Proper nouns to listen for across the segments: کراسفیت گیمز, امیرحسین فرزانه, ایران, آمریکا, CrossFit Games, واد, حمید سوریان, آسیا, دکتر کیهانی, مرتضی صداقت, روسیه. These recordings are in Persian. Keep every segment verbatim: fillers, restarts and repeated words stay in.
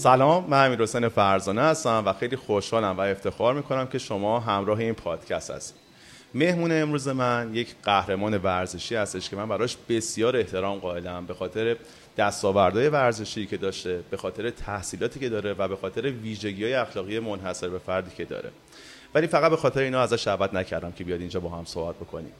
سلام، من امیرحسین فرزانه هستم و خیلی خوشحالم و افتخار میکنم که شما همراه این پادکست هستید. مهمون امروز من یک قهرمان ورزشی هستش که من براش بسیار احترام قائلم، به خاطر دستاوردهای ورزشی که داشته، به خاطر تحصیلاتی که داره و به خاطر ویژگی‌های اخلاقی منحصر به فردی که داره. ولی فقط به خاطر اینا ازش دعوت نکردم که بیاد اینجا با هم صحبت بکنیم.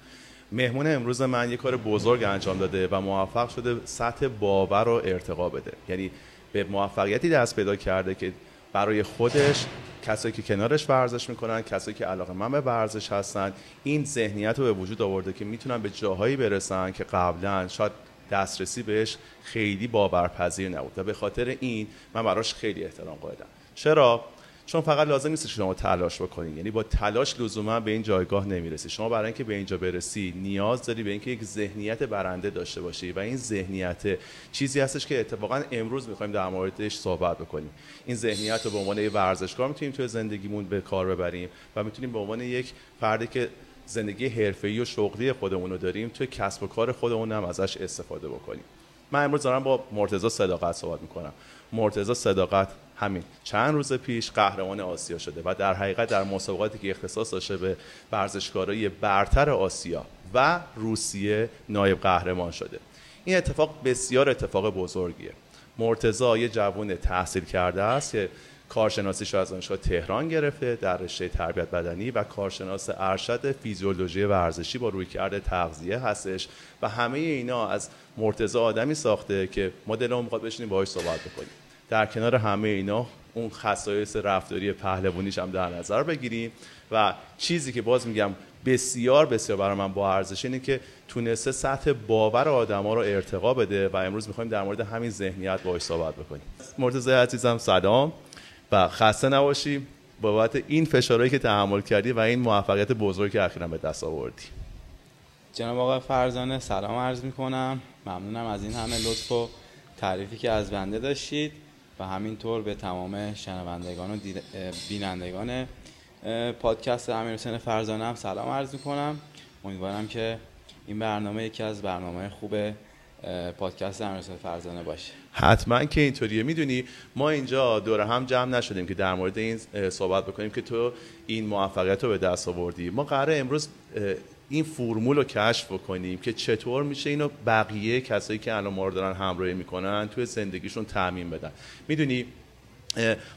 مهمون امروز من یک کار بزرگ انجام داده و موفق شده سطح باور رو ارتقا بده. یعنی به موفقیتی دست پیدا کرده که برای خودش، کسایی که کنارش ورزش میکنن، کسایی که علاقه‌مند به ورزش هستن، این ذهنیت رو به وجود آورده که میتونن به جاهایی برسن که قبلا شاید دسترسی بهش خیلی باورپذیر نبود و به خاطر این من براش خیلی احترام قائلم. چرا؟ چون فقط لازم نیست شما تلاش بکنید، یعنی با تلاش لزوما به این جایگاه نمیرسی. شما برای اینکه به اینجا برسی نیاز داری به اینکه یک ذهنیت برنده داشته باشی و این ذهنیت چیزی هستش که اتفاقا امروز می‌خوایم در موردش صحبت بکنیم. این ذهنیت رو به عنوان یک ورزشکار میتونیم توی زندگیمون به کار ببریم و میتونیم به عنوان یک فردی که زندگی حرفه‌ای و شغلی خودمون رو داریم توی کسب و کار خودمون هم ازش استفاده بکنیم. من امروز دارم با مرتضی صداقت صحبت می‌کنم. مرتضی صداقت همین چند روز پیش قهرمان آسیا شده و در حقیقت در مسابقاتی که اختصاص داشته به ورزشکارای برتر آسیا و روسیه نایب قهرمان شده. این اتفاق بسیار اتفاق بزرگیه. مرتضی یه جوان تحصیل کرده است که کارشناسیش از دانشگاه تهران گرفته در رشته تربیت بدنی و کارشناس ارشد فیزیولوژی ورزشی با رویکرد تغذیه هستش و همه اینا از مرتضی آدمی ساخته که ما دلمون می‌خواد بشینیم باهاش صحبت بکنیم. در کنار همه اینا اون خصایص رفتاری پهلوانیش هم در نظر بگیریم و چیزی که باز میگم بسیار بسیار برای من با ارزش اینه که تونسته سطح باور آدما رو ارتقا بده و امروز می‌خوایم در مورد همین ذهنیت باهاش صحبت بکنیم. مرتضی عزیزم سلام و خسته نباشی بابت این فشارهایی که تحمل کردی و این موفقیت بزرگی که اخیراً به دست آوردی. جناب آقای فرزانه سلام عرض می‌کنم. ممنونم از این همه لطف و تعریفی که از بنده داشتید و همینطور به تمام شنوندگان و بینندگان پادکست امیرحسین فرزانه هم سلام عرض می‌کنم. امیدوارم که این برنامه یکی از برنامه‌های خوبه پادکست امیرحسین فرزانه باشه. حتما که اینطوریه. میدونی ما اینجا دور هم جمع نشدیم که در مورد این صحبت بکنیم که تو این موفقیت رو به دست آوردی. ما قراره امروز این فرمول رو کشف بکنیم که چطور میشه اینو بقیه کسایی که الان ما رو دارن همراهی میکنن توی زندگیشون تعمیم بدن. میدونی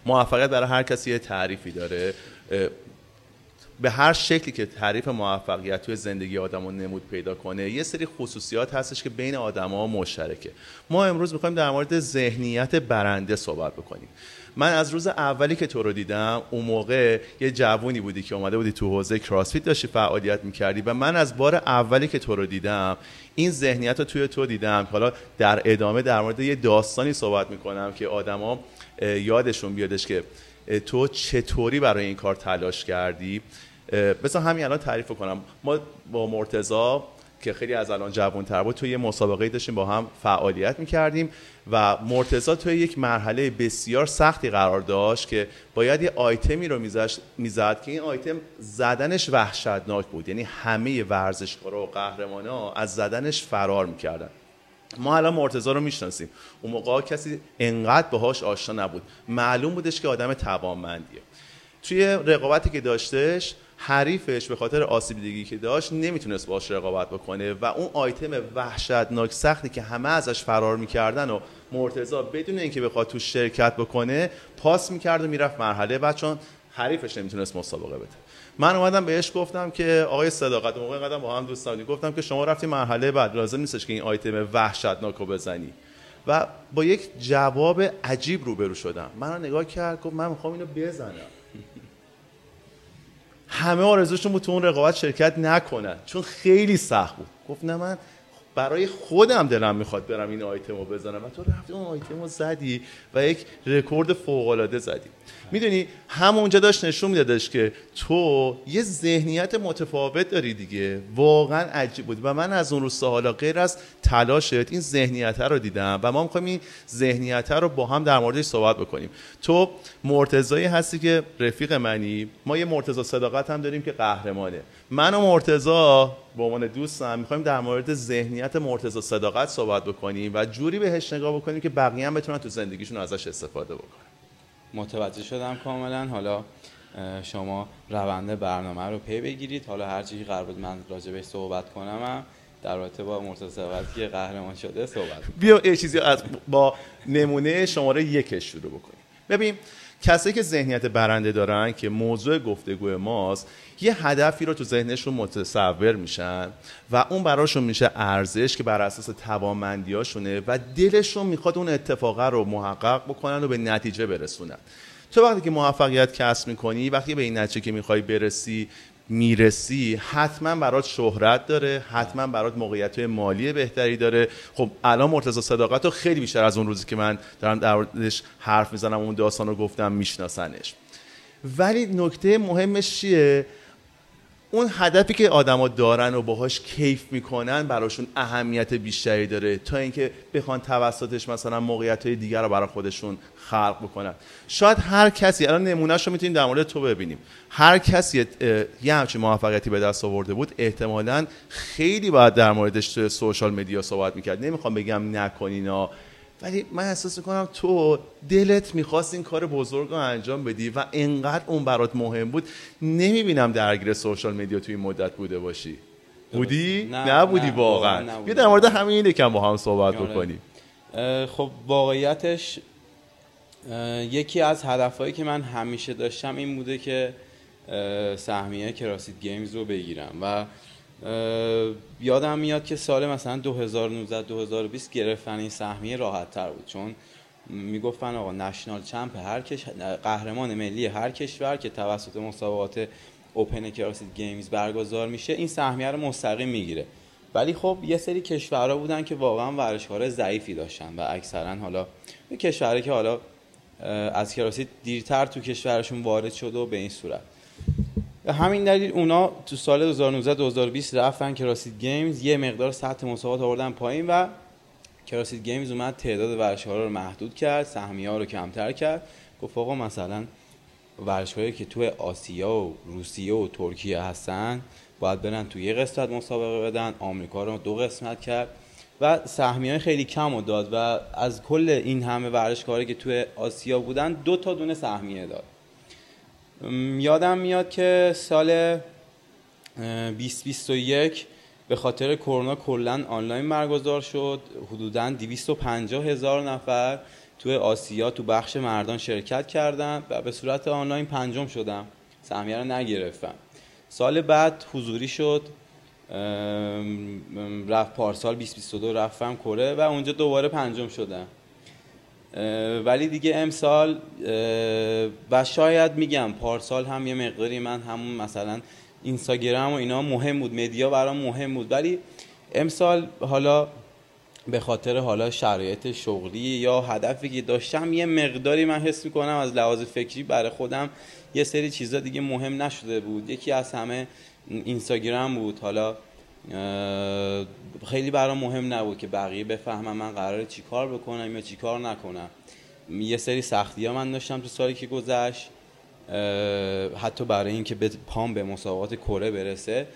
موفقیت برای هر کسی یه تعریفی داره. به هر شکلی که تعریف موفقیت توی زندگی آدمو نمود پیدا کنه یه سری خصوصیات هستش که بین آدم‌ها مشترکه. ما امروز می‌خوایم در مورد ذهنیت برنده صحبت بکنیم. من از روز اولی که تو رو دیدم اون موقع یه جوونی بودی که اومده بودی تو حوزه کراسفیت داشتی فعالیت می‌کردی و من از بار اولی که تو رو دیدم این ذهنیت رو توی تو دیدم. حالا در ادامه در مورد یه داستانی صحبت می‌کنم که آدم‌ها یادشون بیادش که تو چطوری برای این کار تلاش کردی. بذار همین الان تعریف کنم. ما با مرتضی که خیلی از الان جوان‌تر بود توی یه مسابقه داشتیم با هم فعالیت می‌کردیم و مرتضی توی یک مرحله بسیار سختی قرار داشت که باید یه آیتمی رو میزد که این آیتم زدنش وحشتناک بود. یعنی همه ورزشکارا و قهرمانا از زدنش فرار می‌کردن. ما الان مرتضی رو میشناسیم. اون موقع کسی انقدر باهاش آشنا نبود. معلوم بودش که آدم توانمندیه. توی رقابتی که داشتش حریفش به خاطر آسیب دیدگی که داشت نمیتونست باهاش رقابت بکنه و اون آیتم وحشتناک سختی که همه ازش فرار میکردن و مرتضی بدون اینکه بخواد تو شرکت بکنه پاس میکرد و میرفت مرحله بعد چون حریفش نمیتونست مسابقه بده. من اومدم بهش گفتم که آقای صداقت موقع قدم با هم دوستان گفتم که شما رفتی مرحله بعد لازم نیستش که این آیتم وحشتناک رو بزنی و با یک جواب عجیب روبرو شدم. منو نگاه کرد گفت من میخوام اینو بزنم. همه آرزوشون بود تو اون رقابت شرکت نکنن چون خیلی سخت بود. گفت نه من برای خودم دلم میخواد برم این آیتمو بزنم و تو رفتی اون آیتمو زدی و یک رکورد فوق‌العاده زدی. میدونی همونجا داشت نشون میدادش که تو یه ذهنیت متفاوت داری دیگه. واقعا عجیب بود و من از اون روز تا حالا غیر از تلاشت این ذهنیت رو دیدم و ما می‌خوایم این ذهنیت رو با هم در موردش صحبت بکنیم. تو مرتضی هستی که رفیق منی. ما یه مرتضی صداقت هم داریم که قهرمانه. من و مرتضی به عنوان دوستم می‌خوایم در مورد ذهنیت مرتضی صداقت صحبت بکنیم و جوری بهش نگاه بکنیم که بقیه هم بتونن تو زندگیشون ازش استفاده بکنن. متوجه شدم کاملا. حالا شما روند برنامه رو پی بگیرید، حالا هر چیزی قرار بود من راجع بهش صحبت کنم هم در رابطه با مرتضی صداقت که قهرمان شده صحبت کنم. بیا یه چیزی از با نمونه شماره یکش شروع بکنیم. ببین کسایی که ذهنیت برنده دارن که موضوع گفتگو ماست، یه هدفی رو تو ذهنشون متصور میشن و اون براشون میشه ارزش که بر اساس توانمندیاشونه و دلشون میخواد اون اتفاقه رو محقق بکنن و به نتیجه برسونن. تو وقتی که موفقیت کسب میکنی، وقتی به این نتیجه که میخوای برسی میرسی، حتما برات شهرت داره، حتما برات موقعیت مالی بهتری داره. خب الان مرتضی صداقت رو خیلی بیشتر از اون روزی که من دارم درش حرف میزنم اون داستان رو گفتم میشناسنش. ولی نکته مهمش چیه؟ اون هدفی که آدما دارن و باهاش کیف میکنن براشون اهمیت بیشتری داره تا اینکه بخوان توسطش مثلا موقعیت‌های دیگر رو برای خودشون خلق بکنن. شاید هر کسی الان نمونهشو میتونیم در مورد تو ببینیم، هر کسی یه همچین موفقیتی به دست آورده بود احتمالاً خیلی باید در موردش تو سوشال مدیا صحبت میکرد. نمیخوام بگم نکنینا، ولی من احساس میکنم تو دلت میخواست این کار بزرگ رو انجام بدی و انقدر اون برات مهم بود. نمیبینم درگیر سوشال مدیا توی این مدت بوده باشی. بودی؟ نبودی واقعا. بیا در مورد همین یکم با هم صحبت بکنیم. خب واقعیتش یکی از هدفهایی که من همیشه داشتم این بوده که سهمیه کراسفیت گیمز رو بگیرم و یادم میاد که سال مثلا دو هزار و نوزده دو هزار و بیست گرفتن این سهمیه راحت تر بود، چون میگفتن آقا نشنال چمپ هر کش... قهرمان ملی هر کشور که توسط مسابقات اوپن کراسفیت گیمز برگزار میشه این سهمیه رو مستقیم میگیره. ولی خب یه سری کشورها بودن که واقعا ورزشکارای ضعیفی داشتن و اکثرا حالا به کشوری که حالا از کراسفیت دیرتر تو کشورشون وارد شد و به این صورت. همین دلیل اونا تو سال دو هزار و نوزده دو هزار و بیست رفتن کراسفیت گیمز، یه مقدار سطح مسابقات آوردن پایین و کراسفیت گیمز اومد تعداد ورزشکارا رو محدود کرد، سهمیه‌ها رو کمتر کرد. گفت آقا مثلا ورزشکارایی که تو آسیا و روسیه و ترکیه هستن باید برن تو یه قسمت مسابقه بدن، آمریکا رو دو قسمت کرد و سهمیه‌های خیلی کم رو داد و از کل این همه ورزشکاری که تو آسیا بودن دو تا دونه سهمیه داد. یادم میاد که سال بیست بیست و یک به خاطر کرونا کلا آنلاین برگزار شد، حدوداً دویست و پنجاه هزار نفر تو آسیا تو بخش مردان شرکت کردن و به صورت آنلاین پنجم شدم، سهمیه رو نگرفتم. سال بعد حضوری شد، رفت پارسال بیست بیست و دو رفتم کره و اونجا دوباره پنجم شدم. ولی دیگه امسال و شاید میگم پارسال هم یه مقداری من همون مثلا اینستاگرام و اینا مهم بود، مدیا برام مهم بود، ولی امسال حالا به خاطر حالا شرایط شغلی یا هدفی که داشتم یه مقداری من حس میکنم از لحاظ فکری برای خودم یه سری چیزا دیگه مهم نشده بود. یکی از همه اینستاگرام بود، حالا خیلی برام مهم نبود که بقیه بفهمم من قراره چی کار بکنم یا چی کار نکنم. یه سری سختی ها من داشتم تو سالی که گذشت، حتی برای اینکه پام به مسابقات کره برسه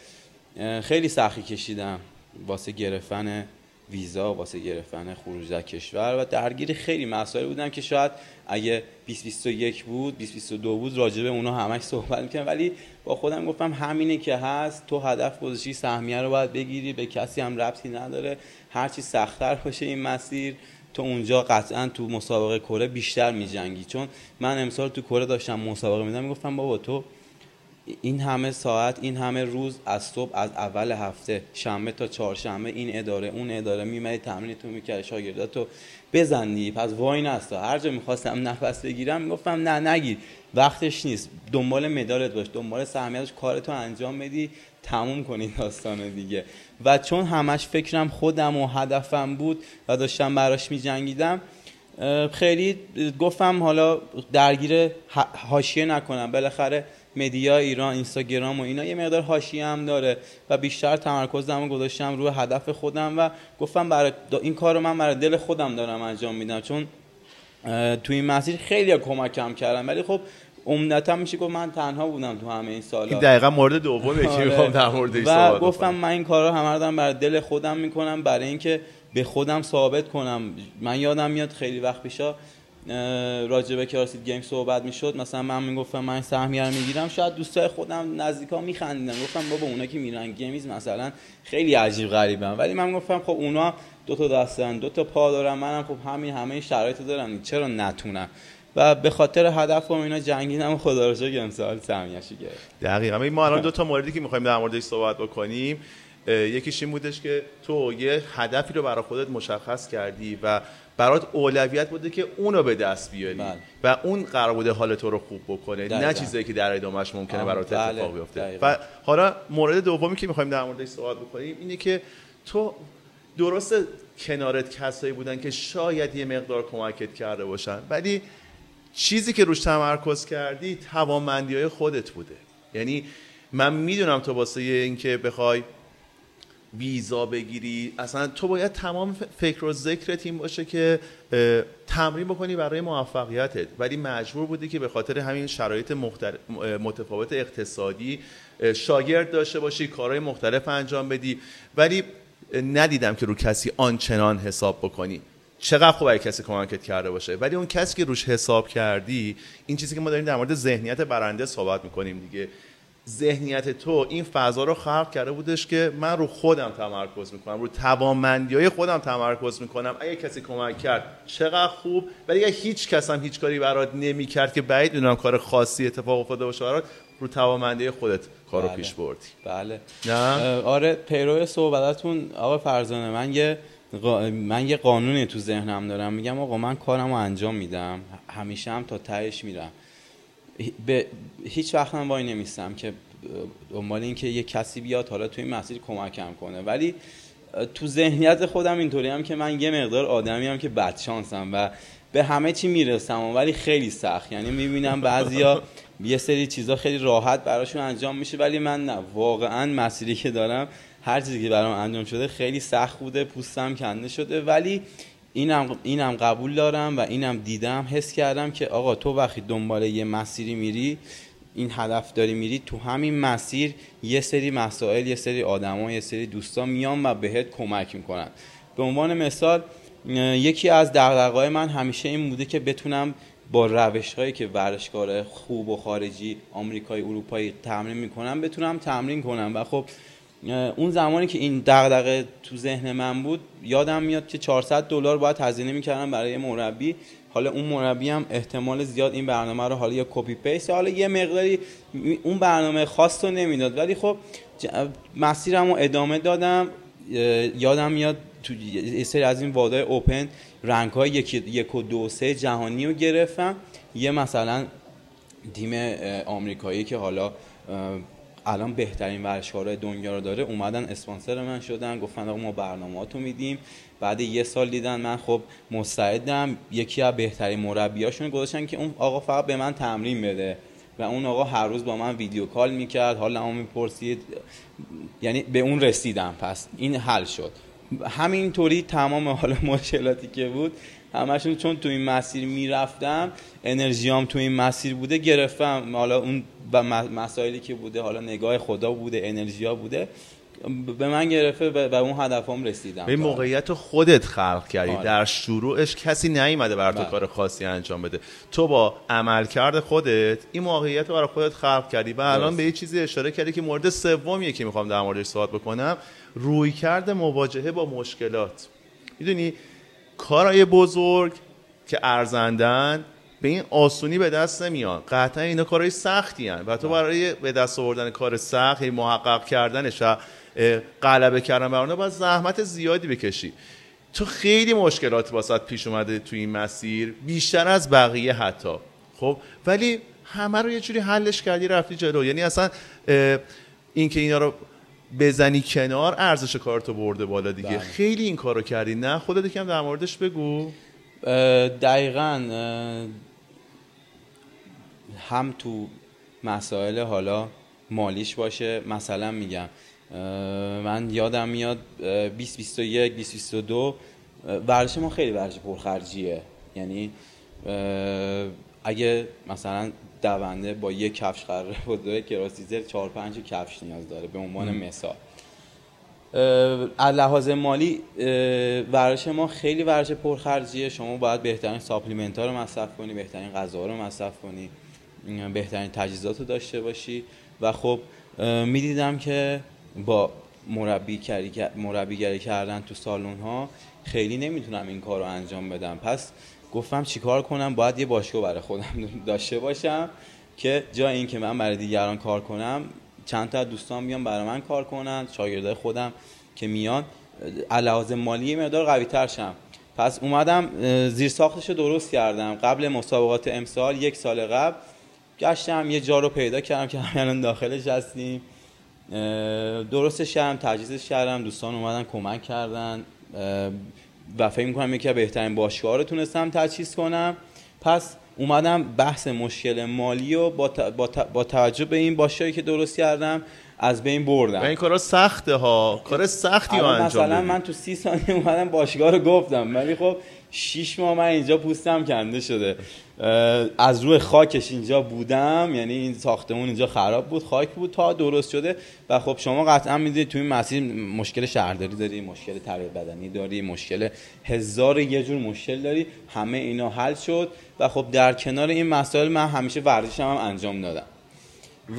خیلی سختی کشیدم واسه گرفتن ویزا، واسه گرفتن خروج از کشور و درگیر خیلی مسائل بودم که شاید اگه بیست بیست و یک بود بیست بیست و دو بود راجع به اونا همش صحبت می‌کردم، ولی با خودم گفتم همینه که هست، تو هدف گذاشتی سهمیه رو باید بگیری، به کسی هم ربطی نداره، هر چی سخت‌تر باشه این مسیر تو اونجا قطعاً تو مسابقه کره بیشتر می‌جنگی. چون من امسال تو کره داشتم مسابقه می‌دادم میگفتم بابا تو این همه ساعت این همه روز از صبح از اول هفته شنبه تا چهارشنبه این اداره اون اداره میمدی تمرینتو میکردی شاگرداتو بزنی، پس وای نستا. هر جا میخواستم نفس بگیرم میگفتم نه نگیر، وقتش نیست، دنبال مدالت باش، دنبال سهمیه‌اش کارتو انجام بدی تموم کنی داستانو دیگه. و چون همش فکرم خودم و هدفم بود و داشتم براش میجنگیدم خیلی گفتم حالا درگیر حاشیه نکنم، بالاخره مدیا ایران اینستاگرام و اینا یه مقدار حاشیه هم داره و بیشتر تمرکزمو گذاشتم روی هدف خودم و گفتم برای این کارو من برای دل خودم دارم انجام میدم. چون تو این مسیر خیلی کمکم کردم، ولی خب عمدتاً میشه گفت من تنها بودم تو همه این سالا. این دقیقاً مورد دومه که میخوام در موردش صحبت کنم و گفتم من این کارا همه رو دارم برای دل خودم میکنم برای اینکه به خودم ثابت کنم. من یادم میاد خیلی وقت پیشا راجع به کراسفیت گیم صحبت میشد، مثلا من میگفتم من سهمیه رو میگیرم، شاید دوستای خودم نزدیکا میخندیدن، گفتم بابا اونا که میرن گیمز مثلا خیلی عجیب غریبن، ولی من گفتم خب اونا دو تا دستن، دو تا پا دارن، منم خب همین همه شرایطو دارم، چرا نتونم؟ و به خاطر هدفم اینا جنگیدم، خدا رو شکر امسال سهمیه‌اش رو گرفت. دقیقاً ما الان دو تا موردی که می‌خوایم در موردش صحبت بکنیم، یکیش این بودش که تو یه هدفی رو برای خودت مشخص کردی و برات اولویت بوده که اونو به دست بیاری بل. و اون قرار بوده حال تو رو خوب بکنه، نه چیزی که در ادامهش ممکنه برات اتفاق بیفته. و حالا مورد دومی که می‌خوایم در موردش صحبت بکنیم اینه که تو درسته کنارت کسایی بودن که شاید یه مقدار کمکت کرده باشن، ولی چیزی که روش تمرکز کردی توانمندی‌های خودت بوده. یعنی من میدونم تو واسه اینکه بخوای ویزا بگیری اصلا تو باید تمام فکر و ذکرت این باشه که تمرین بکنی برای موفقیتت، ولی مجبور بودی که به خاطر همین شرایط مختلف متفاوت اقتصادی شاگرد داشته باشی، کارهای مختلف انجام بدی، ولی ندیدم که رو کسی آنچنان حساب بکنی. چقدر خوبه کسی کمکت کرده باشه، ولی اون کسی که روش حساب کردی، این چیزی که ما داریم در مورد ذهنیت برنده صحبت میکنیم دیگه، ذهنیت تو این فضا رو خلق کرده بودش که من رو خودم تمرکز میکنم، رو توانمندی‌های خودم تمرکز میکنم، اگه کسی کمک کرد چقدر خوب، ولی اگه هیچ کس هم هیچ کاری برات نمیکرد که بعید میدونم کار خاصی اتفاق افتاده باشه برات، رو توانمندی خودت کارو بله. پیش بردی. بله نه؟ آره پیرو صحبتتون آقا فرزانه، من یه من یه قانونی تو ذهنم دارم، میگم آقا من کارمو انجام میدم، همیشه هم تا تهش میرم، به هیچ وقت من وای نمیستم که دنبال این که یه کسی بیاد حالا تو این مسیر کمکم کنه، ولی تو ذهنیت خودم اینطوری هم که من یه مقدار آدمی هم که بدشانسم و به همه چی میرسم ولی خیلی سخت، یعنی میبینم بعضیا یه سری چیزا خیلی راحت براشون انجام میشه ولی من نه، واقعا مسیری که دارم هر چیزی که برام انجام شده خیلی سخت بوده، پوستم کنده شده، ولی اینم اینم قبول دارم و اینم دیدم، حس کردم که آقا تو وقتی دنبال یه مسیری میری، این هدف داری میری، تو همین مسیر یه سری مسائل، یه سری آدما، یه سری دوستا میان و بهت کمک میکنن. به عنوان مثال یکی از دغدغه‌های من همیشه این بوده که بتونم با روش‌هایی که ورزشکارای خوب و خارجی، آمریکایی، اروپایی تمرین میکنن بتونم تمرین کنم. و خب اون زمانی که این دغدغه تو ذهن من بود، یادم میاد که چهارصد دلار باید هزینه میکردم برای مربی، حالا اون مربی هم احتمال زیاد این برنامه رو حالا یا کپی پیست، حالا یه مقداری اون برنامه خاص رو نمیداد، ولی خب مسیرم رو ادامه دادم. یادم میاد تو یه سری از این وادای اوپن رنگ های یکی یک و دو سه جهانی رو گرفتم، یه مثلا تیم آمریکایی که حالا الان بهترین ورزشکارای دنیا رو داره اومدن اسپانسر من شدن، گفتن آقا ما برنامه‌هاتو میدیم. بعد یه سال دیدن من خب مستعدم، یکی از بهترین مربیاشون گذاشتن که اون آقا فقط به من تمرین بده و اون آقا هر روز با من ویدیو کال میکرد، حالمو میپرسید، یعنی به اون رسیدم. پس این حل شد. همینطوری تمام حالا مشکلاتی که بود همشون، چون تو این مسیر میرفتم، انرژیام تو این مسیر بوده، گرفتم. حالا اون مسائلی که بوده، حالا نگاه خدا بوده، انرژیا بوده، به من گرفته و اون هدفام رسیدم. به موقعیت خودت خلق کردی. آره. در شروعش کسی نیومده برات کار خاصی انجام بده، تو با عملکرد خودت این موقعیت رو برای خودت خلق کردی. و الان به یه چیزی اشاره کردی که مورد سومیه که میخوام در موردش صحبت بکنم، رویکرد مواجهه با مشکلات. میدونی کارهای بزرگ که ارزندن به این آسونی به دست نمیان، قطعا اینا کارهای سختی هن و تو برای به دست آوردن کار سخت، محقق کردنش و غلبه کردن بر اونها باید زحمت زیادی بکشی. تو خیلی مشکلات واسط پیش اومده تو این مسیر، بیشتر از بقیه حتی، خب ولی همه رو یه جوری حلش کردی، رفتی جلو. یعنی اصلا این که اینا رو بزنی کنار، ارزش کارتو برده بالا دیگه. بله. خیلی این کارو کردی، نه خودت یکم در موردش بگو. دقیقاً هم تو مسائل حالا مالیش باشه، مثلا میگم من یادم میاد بیست بیست و یک بیست بیست و دو ورزش ما خیلی ورزش پرخرجیه، یعنی اگه مثلا دونده با یک کفش قراره با دوی کراسیزر چهار پنج کفش نیاز داره به عنوان مثال، از لحاظ مالی ورزش ما خیلی ورزش پرخرجیه. شما باید بهترین ساپلیمنت ها رو مصرف کنی، بهترین غذا رو مصرف کنی، بهترین تجهیزات رو داشته باشی. و خب میدیدم که با مربیگری کردن تو سالن ها خیلی نمیتونم این کار رو انجام بدم. پس گفتم چیکار کنم؟ باید یه باشگاه برای خودم داشته باشم که جای این که من برای دیگران کار کنم، چند تا دوستان بیان برای من کار کنن، شاگردای خودم که میان علاوه بر مالی مقدار قوی تر شم. پس اومدم زیر ساختش رو درست کردم. قبل مسابقات امسال یک سال قبل گشتم یه جا رو پیدا کردم که همین الان داخلش هستیم، درستش کردم، تجهیزش کردم، دوستان اومدن کمک کردن و فکر می‌کنم یکی از بهترین باشگاه‌ها رو تونستم تجهیز کنم. پس اومدم بحث مشکل مالی و با, ت... با, ت... با توجه به این باشایی که درست کردم از بین بردم. و این کارا سخته ها، کار سختی ها انجام بدید. مثلا من تو سی ثانیه اومدم باشگاه رو گفتم، ولی خب شش ماه من اینجا پوستم کنده شده، از روی خاکش اینجا بودم، یعنی این ساختمون اینجا خراب بود، خاک بود تا درست شده. و خب شما قطعا میدونید تو این مسیر مشکل شهرداری داری، مشکل تربیت بدنی داری، مشکل هزار یه جور مشکل داری. همه اینا حل شد و خب در کنار این مسائل من همیشه ورزشم هم انجام دادم.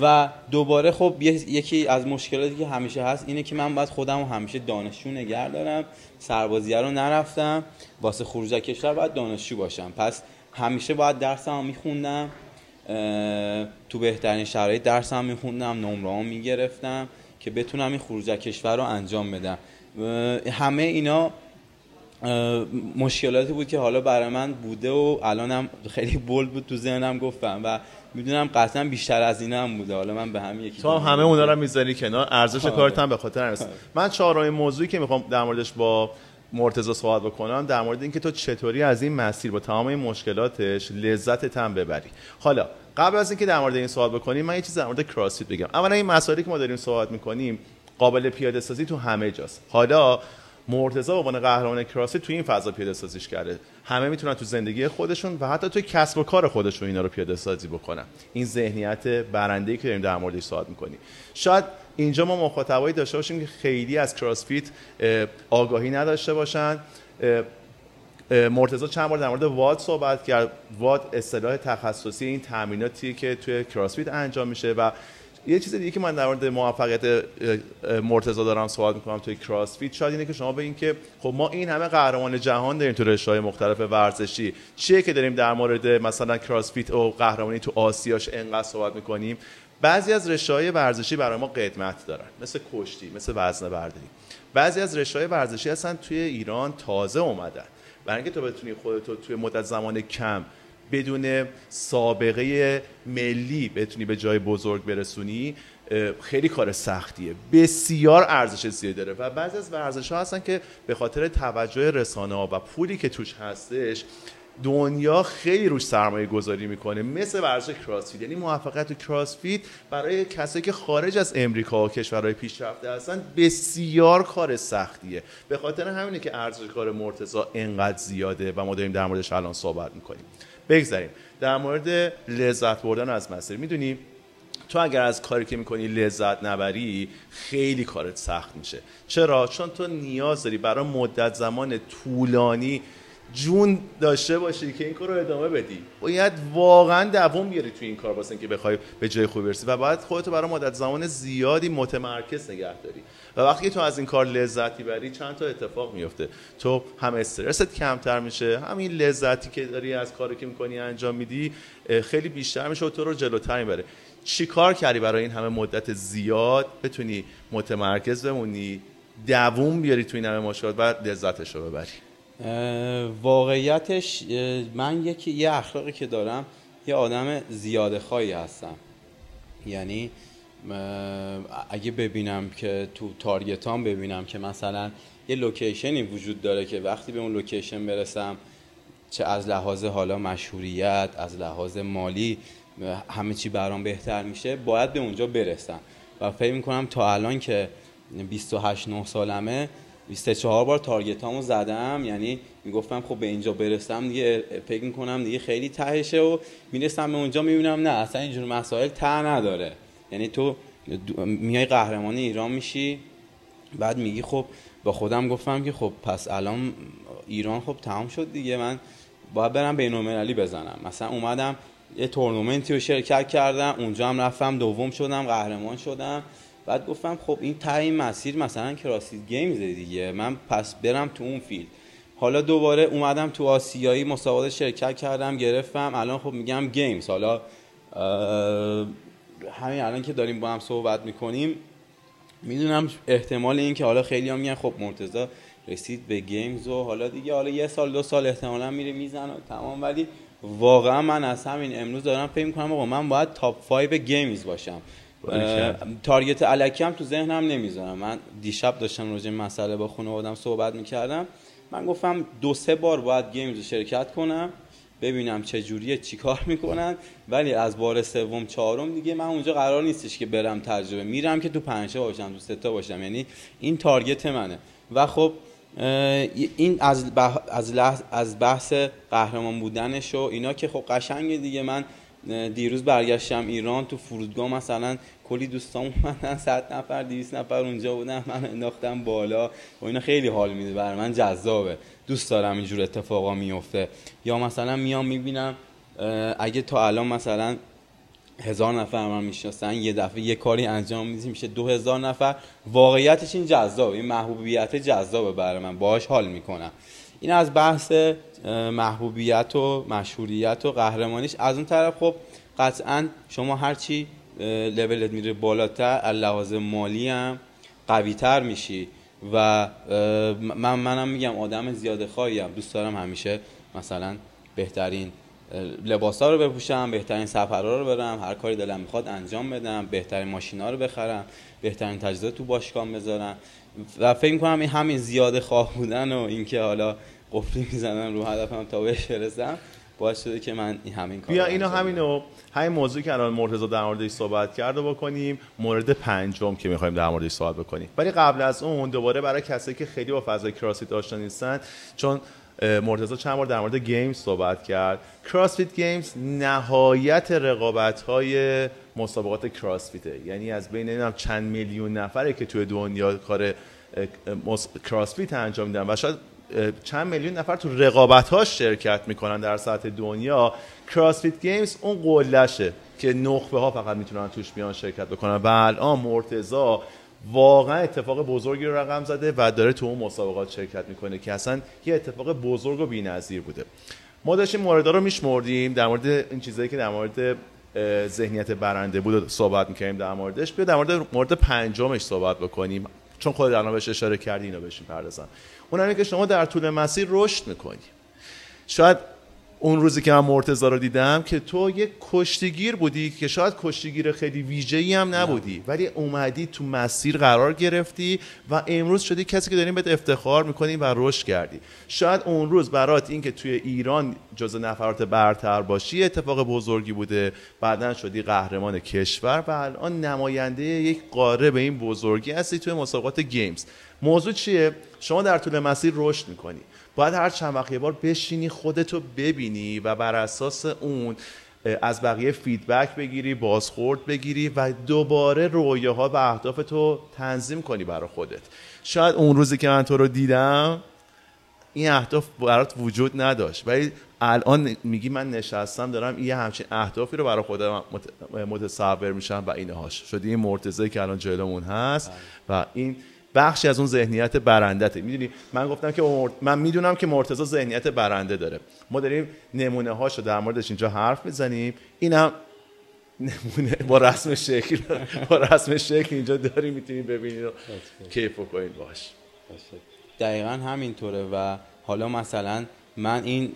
و دوباره خب یکی از مشکلاتی که همیشه هست اینه که من باید خودم رو همیشه دانشجو نگه دارم. سربازیه رو نرفتم، واسه خروج از کشور باید دانشجو باشم. پس همیشه باید درسم رو میخوندم، تو بهترین شرایط درسم میخوندم، نمره‌ام میگرفتم که بتونم این خروج از کشور رو انجام بدم. همه اینا مشکلاتی بود که حالا برای من بوده و الانم خیلی بولد بود تو ذهنم گفتم و میدونم قطعا بیشتر از اینا هم بوده. حالا من به هم یکی تو همه اونا رو میذاری کنار، ارزش کارت هم به خاطر ارزش. من چهارمین موضوعی که میخوام در موردش با مرتضی صحبت بکنم در مورد اینکه تو چطوری از این مسیر با تمام این مشکلاتش لذتت هم ببری. حالا قبل از اینکه در مورد این صحبت بکنیم من یه چیز در مورد کراسفیت بگم. اولا این مسائلی که ما داریم صحبت میکنیم قابل پیاده سازی تو همه جاست. حالا مرتضی به عنوان قهرمان کراسفیت تو این فضا پیاده سازیش کرده. همه میتونن تو زندگی خودشون و حتی تو کسب و کار خودشون اینا رو پیاده سازی بکنن. این ذهنیت برنده‌ای که داریم در موردش صحبت می‌کنیم. شاید اینجا ما مخاطبایی داشته باشیم که خیلی از کراسفیت آگاهی نداشته باشن. مرتضی چند بار در مورد واد صحبت کرد. واد اصطلاح تخصصی این تمریناتیه که توی کراسفیت انجام میشه. و یه چیز دیگه که من در مورد موفقیت مرتضی دارم صحبت میکنم توی کراسفیت شاید اینه که شما به این که خب ما این همه قهرمان جهان داریم تو رشته‌های مختلف ورزشی، چیه که داریم در مورد مثلا کراسفیت و قهرمانی تو آسیاش انقدر صحبت میکنیم؟ بعضی از رشته‌های ورزشی برای ما قدمت دارن، مثل کشتی، مثل وزنه‌برداری. بعضی از رشته‌های ورزشی هستن توی ایران تازه اومدن. برای اینکه تو بتونی خودت توی مدت زمان کم بدون سابقه ملی بتونی به جای بزرگ برسونی خیلی کار سختیه، بسیار ارزش زیادی داره. و بعضی از ورزش‌ها هستن که به خاطر توجه رسانه‌ها و پولی که توش هستش دنیا خیلی روش سرمایه گذاری میکنه، مثل ورزش کراسفیت. یعنی موفقیت تو کراسفیت برای کسایی که خارج از امریکا و کشورهای پیشرفته هستن بسیار کار سختیه. به خاطر همینه که ارزش کار مرتضی انقدر زیاده و ما داریم در موردش الان صحبت میکنیم. بگذاریم در مورد لذت بردن از مسیر. میدونی تو اگر از کاری که میکنی لذت نبری خیلی کارت سخت میشه. چرا؟ چون تو نیاز داری برای مدت زمان طولانی جون داشته باشی که این کار رو ادامه بدی. باید واقعا دوام بیاری تو این کار واسه اینکه بخوای به جای خوبی برسی و باید خودت برای مدت زمان زیادی متمرکز نگه داری. و وقتی تو از این کار لذتی بری چند تا اتفاق میفته. تو هم استرست کمتر میشه، همین لذتی که داری از کاری که میکنی انجام میدی خیلی بیشتر میشه و تو رو جلوتر میبره. چی کار کردی برای این همه مدت زیاد بتونی متمرکز بمونی، دوام بیاری تو این همه مشکلات و لذتش رو ببری؟ واقعیتش من یکی یه اخلاقی که دارم، یه آدم زیاده خواهی هستم. یعنی اگه ببینم که تو تارگتام ببینم که مثلا یه لوکیشنی وجود داره که وقتی به اون لوکیشن برسم، چه از لحاظ حالا مشهوریت، از لحاظ مالی، همه چی برام بهتر میشه، باید به اونجا برسم. و فکر میکنم تا الان که بیست و هشت نه سالمه بیست و چهار بار تارگتامو زدم. یعنی میگفتم خب به اینجا برسم دیگه، فکر میکنم دیگه خیلی تهشه و میرسم به اونجا، میبینم نه اصلا اینجور مسائل ته نداره. یعنی تو میای قهرمان ایران میشی، بعد میگی خب با خودم گفتم که خب پس الان ایران خب تمام شد دیگه، من باید برم بین‌المللی بزنم. مثلا اومدم یه تورنمنتی رو شرکت کردم، اونجا هم رفتم دوم شدم، قهرمان شدم. بعد گفتم خب این ته مسیر مثلا کراسفیت گیمز دیگه، من پس برم تو اون فیلد. حالا دوباره اومدم تو آسیایی مسابقه شرکت کردم، گرفتم. الان خب میگم گیمز. حالا همین الان که داریم با هم صحبت میکنیم میدونم احتمال این که حالا خیلی هم میگن خب مرتضی رسید به گیمز و حالا دیگه حالا یه سال دو سال احتمالا میره میزنه تمام، ولی واقعا من از همین امروز دارم فکر میکنم آقا من باید تاپ پنج گیمز باشم. تارگت الکی هم تو ذهنم نمیذارم. من دیشب داشتم راجع به مسئله با خانواده‌ام صحبت میکردم، من گفتم دو سه بار باید گیمز رو شرکت کنم ببینم چه جوریه چی کار میکنن، ولی از بار سوم چهارم دیگه من اونجا قرار نیستش که برم تجربه، میرم که تو پنجه باشم تو سه تا باشم، یعنی این تارگت منه. و خب این از بح... از, لح... از بحث قهرمان بودنش و اینا که خب قشنگه دیگه. من دیروز برگشتم ایران، تو فرودگاه مثلا کلی دوستام اومدن، صد نفر دویست نفر اونجا بودن، من انداختم بالا و اینا خیلی حال میده بر من، جذابه، دوست دارم اینجور اتفاقا میفته. یا مثلا میام میبینم اگه تا الان مثلا هزار نفر من میشناسن، یه دفعه یه کاری انجام میدیم میشه دو هزار نفر، واقعیتش این جذابه، این محبوبیت جذابه برای من، باهاش حال میکنم. این از بحث محبوبیت و مشهوریت و قهرمانیش. از اون طرف خب قطعاً شما هرچی لولت میره بالاتر از لحاظ مالی هم قوی‌تر میشی و من منم میگم آدم زیاده خواهیم، دوست دارم همیشه مثلا بهترین لباسا رو بپوشم، بهترین سفرها رو برم، هر کاری دلم میخواد انجام بدم، بهترین ماشینا رو بخرم، بهترین تجهیزات تو باشگاهم بذارم و فکر می‌کنم این همین زیاده خواه بودن و اینکه حالا قفلی می‌زنن رو هدفم تا بهش برسم باعث شده که من همین کارو بیا اینو همینو همین موضوعی که الان مرتضی در موردش صحبت کرده بکنیم، مورد پنجم که می‌خوایم در موردش صحبت بکنیم. ولی قبل از اون دوباره برای کسایی که خیلی با فضای کراسفیت آشنا نیستن، چون مرتضی چند بار در مورد گیمز صحبت کرد، کراسفیت گیمز نهایت رقابت‌های مسابقات کراسفیته. یعنی از بین اینم چند میلیون نفره که توی دنیا کار کراسفیت انجام میدن و شاید چند میلیون نفر تو رقابت‌هاش شرکت میکنن در سطح دنیا، کراسفیت گیمز اون قلهشه که نخبه ها فقط میتونن توش بیان شرکت بکنن و الان مرتضی واقعا اتفاق بزرگی رو رقم زده و داره تو اون مسابقات شرکت میکنه که اصلا یه اتفاق بزرگ و بی‌نظیر بوده. ما داشتیم موردها رو میشمردیم در مورد این چیزایی که در مورد ذهنیت برنده بود صحبت میکنیم در موردش. بیا در مورد مورد پنجمش صحبت بکنیم چون خود الان بهش اشاره کردی، اینو بهش میپردازم. اون اینه که شما در طول مسیر رشد میکنی. شاید اون روزی که من مرتضی رو دیدم که تو یک کشتیگیر بودی که شاید کشتیگیر خیلی ویژه‌ای هم نبودی، ولی اومدی تو مسیر قرار گرفتی و امروز شدی کسی که داریم بهت افتخار میکنیم و رشد کردی. شاید اون روز برات این که توی ایران جزو نفرات برتر باشی اتفاق بزرگی بوده، بعداً شدی قهرمان کشور و الان نماینده یک قاره به این بزرگی هستی توی مسابقات گیمز. موضوع چیه؟ شما در طول مسیر رشد میکنی، باید هر چند وقت یه بار بشینی خودتو ببینی و بر اساس اون از بقیه فیدبک بگیری، بازخورد بگیری و دوباره رویاها و اهدافتو تنظیم کنی برای خودت. شاید اون روزی که من تو رو دیدم این اهداف برات وجود نداشت، ولی الان میگی من نشستم دارم یه همچین اهدافی رو برای خودم متصور میشم و اینهاش شدی این مرتضی که الان جلومون هست و این بخشی از اون ذهنیت برندته. میدونی من گفتم که مرت... من میدونم که مرتضی ذهنیت برنده داره، ما داریم نمونه هاشو در موردش اینجا حرف میزنیم، اینم نمونه با رسم شکل با رسم شکل اینجا داریم، میتونید ببینید کیف بکنید باش. دقیقاً همینطوره و حالا مثلا من این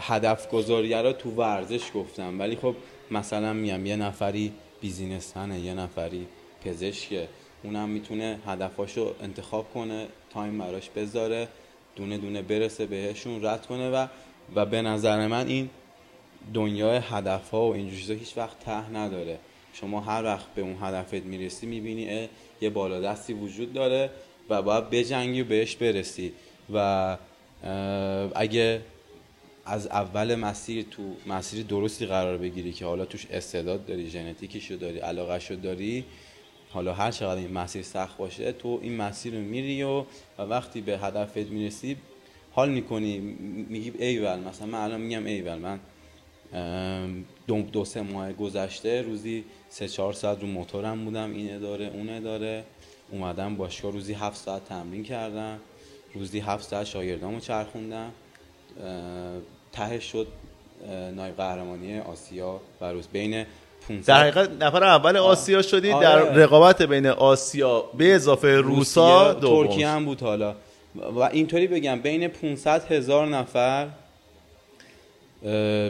هدف گذاری رو تو ورزش گفتم، ولی خب مثلا میگم یه نفری بیزینسمنه، یه نفری پزشکه، اونم میتونه هدفاشو انتخاب کنه، تایم براش بذاره، دونه دونه برسه بهشون، رد کنه و و به نظر من این دنیای هدف‌ها و این چیزا هیچ وقت ته نداره. شما هر وقت به اون هدفت میرسی میبینی یه بالادستی وجود داره و باید بجنگی و بهش برسی و اگه از اول مسیر تو مسیر درستی قرار بگیری که حالا توش استعداد داری، ژنتیکیشو داری، علاقه‌شو داری، حالا هر چقدر این مسیر سخت باشه تو این مسیر رو میری و وقتی به هدفت میرسی حال میکنی، میگی ایول. مثلا من الان میگم ایول، من دو سه ماه گذشته روزی سه چهار ساعت رو موتورم بودم، این اداره اون اداره، اومدم باشگاه روزی هفت ساعت تمرین کردم، روزی هفت ساعت شاگردامو چرخوندم، تهش شد نایب قهرمانی آسیا و روز بین در حقیقت نفر اول آسیا شدی. آره. در رقابت بین آسیا به اضافه روسا دوم ترکیه هم بود. حالا و اینطوری بگم بین پانصد هزار نفر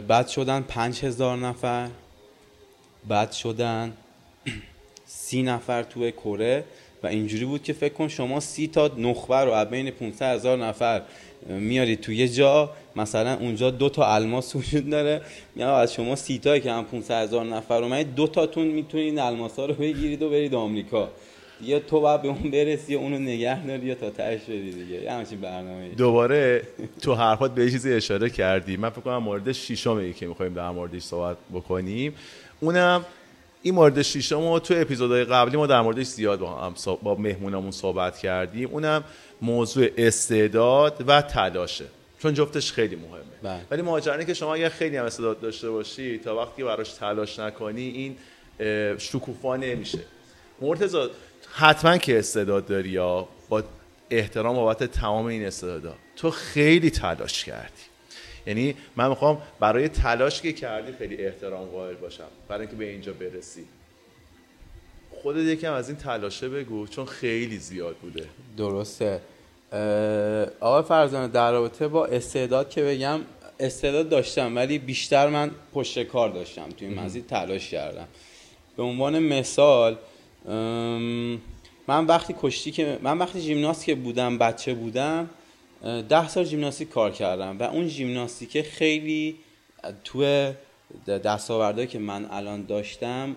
بعد شدن پنج هزار نفر، بعد شدن سی نفر توی کره و اینجوری بود که فکر کن شما سی تا نخبه رو از بین پانصد هزار نفر میارید توی یه جا، مثلا اونجا دو تا الماس وجود داره، یا از شما سی تایی که هم پانصد هزار نفر رو میارید دو تاتون میتونید الماسا رو بگیرید و برید آمریکا. یا تو باید به اون برسی یا اونو نگه داری یا تا تهش بری دیگه. یه همچین برنامه‌ای. دوباره تو حرفات به یه چیزی اشاره کردی، من فکر کنم مورد ششمی که می‌خوایم در موردش صحبت بکنیم، اونم این مورد ششمو تو اپیزودهای قبلی ما در موردش زیاد با هم با مهمونامون صحبت کردیم، اونم موضوع استعداد و تلاشه، چون جفتش خیلی مهمه. بله. ولی ماجرا که شما اگه خیلی هم استعداد داشته باشی تا وقتی براش تلاش نکنی این شکوفا نمیشه. مرتضی حتما که استعداد داری، یا با احترام بابت تمام این استعدادا تو خیلی تلاش کردی، یعنی من میخوام برای تلاش که کردی خیلی احترام قائل باشم برای اینکه به اینجا برسی. خودت یکم از این تلاشه بگو چون خیلی زیاد بوده. درسته آقای فرزانه، در رابطه با استعداد که بگم استعداد داشتم ولی بیشتر من پشت کار داشتم، توی این مسیر تلاش کردم. به عنوان مثال من وقتی کشتی که من وقتی ژیمناستیک بودم، بچه بودم، ده سال ژیمناستیک کار کردم و اون ژیمناستیک خیلی تو دستاوردهایی که من الان داشتم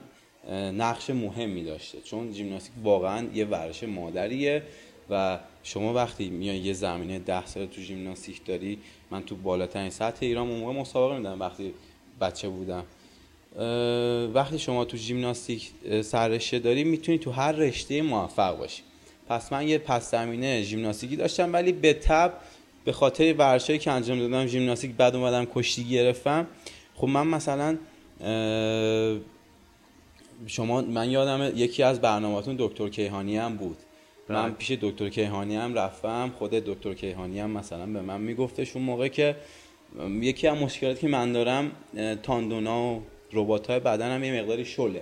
نقش مهمی داشته، چون ژیمناستیک واقعا یه ورزش مادریه و شما وقتی میای یه زمینه ده سال تو ژیمناستیک داری. من تو بالاترین سطح ایران اون موقع مسابقه میدادم وقتی بچه بودم. وقتی شما تو ژیمناستیک سررشته داری میتونی تو هر رشته موفق باشی. پس من یه پس زمینه ژیمناستیکی داشتم ولی به تبع به خاطر ورزشایی که انجام دادم ژیمناستیک، بعد اومدم کشتی گرفتم. خب من مثلا شما من یادم یکی از برنامه‌تون دکتر کیهانی هم بود. باید. من پیش دکتر کیهانی هم رفتم، خود دکتر کیهانی هم مثلا به من میگفتش اون موقع که یکی از مشکلاتی که من دارم تاندونا و ربات‌های بدنم یه مقداری شله.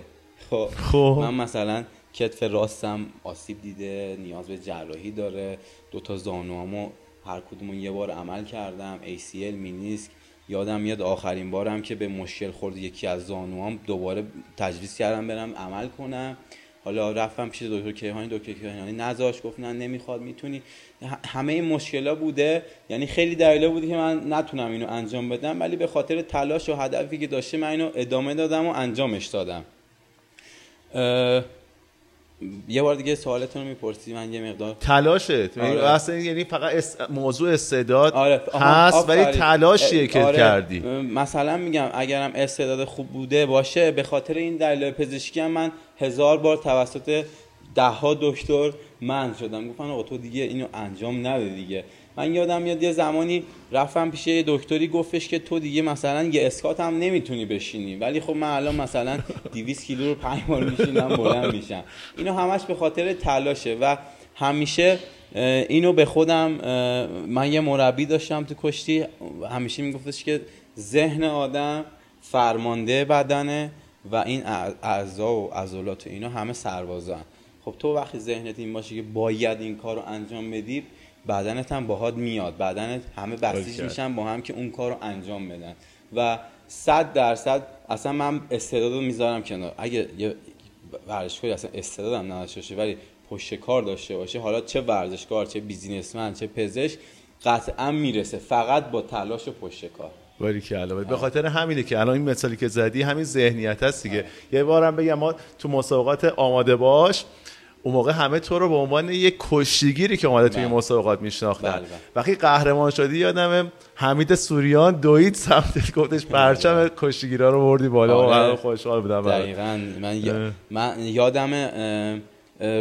خب من مثلا کتف راستم آسیب دیده، نیاز به جراحی داره، دو تا زانوامو هر کدومو یه بار عمل کردم، ای سی ال، مینیسک. یادم میاد آخرین بارم که به مشکل خورد یکی از زانوام دوباره تجویز کردم برم عمل کنم. حالا رفتم پیش دکتر کیهانی، دکتر کیهانی نذاش، گفت نه نمیخواد، میتونی. همه این مشکلا بوده، یعنی خیلی دلایل بوده که من نتونم اینو انجام بدم، ولی به خاطر تلاش و هدفی که داشته من اینو ادامه دادم و انجامش دادم. یه بار دیگه سوالتون رو میپرسی من یه مقدار تلاشت. آره. اصلا یعنی فقط اس... موضوع استعداد آره. هست ولی تلاشیه که آره. کردی. مثلا میگم اگرم استعداد خوب بوده باشه، به خاطر این دلایل پزشکی هم من هزار بار توسط ده ها دکتر منع شدم، گفتن آقا تو دیگه اینو انجام نده دیگه. من یادم میاد یه زمانی رفتم پیش یه دکتری گفتش که تو دیگه مثلا یه اسکات هم نمیتونی بشینی، ولی خب من الان مثلا دویست کیلو رو پنج بار میشینم بلند میشم. اینو همش به خاطر تلاشه و همیشه اینو به خودم. من یه مربی داشتم تو کشتی همیشه میگفتش که ذهن آدم فرمانده بدنه و این اعضا و عضلات و اینا همه سربازان. خب تو وقتی ذهنت این باشه که باید این کارو انجام بدی، بدنت هم باهات میاد، بدنت همه بسیج میشن با هم که اون کارو انجام بدن و صد درصد اصلا من استعدادو میذارم کنار. اگه یه ورزشکاری اصلا استعدادم نداشته باشه ولی پشت کار داشته باشه، حالا چه ورزشکار، چه بیزینسمن، چه پزشک، قطعا میرسه، فقط با تلاش و پشت کار. ولی که علاوه به خاطر همینه که الان این مثالی که زدی همین ذهنیت هست دیگه. یه بارم بگم ما تو مسابقات آماده باش اون موقع همه تو رو به عنوان یک کشتیگیری که اومده توی مسابقات میشناختن. وقتی قهرمان شدی یادمه حمید سوریان دوید سمتت، گفتش پرچم کشتیگیرا رو بردی بالا و من خوشحال بودم. دقیقاً من, من یادمه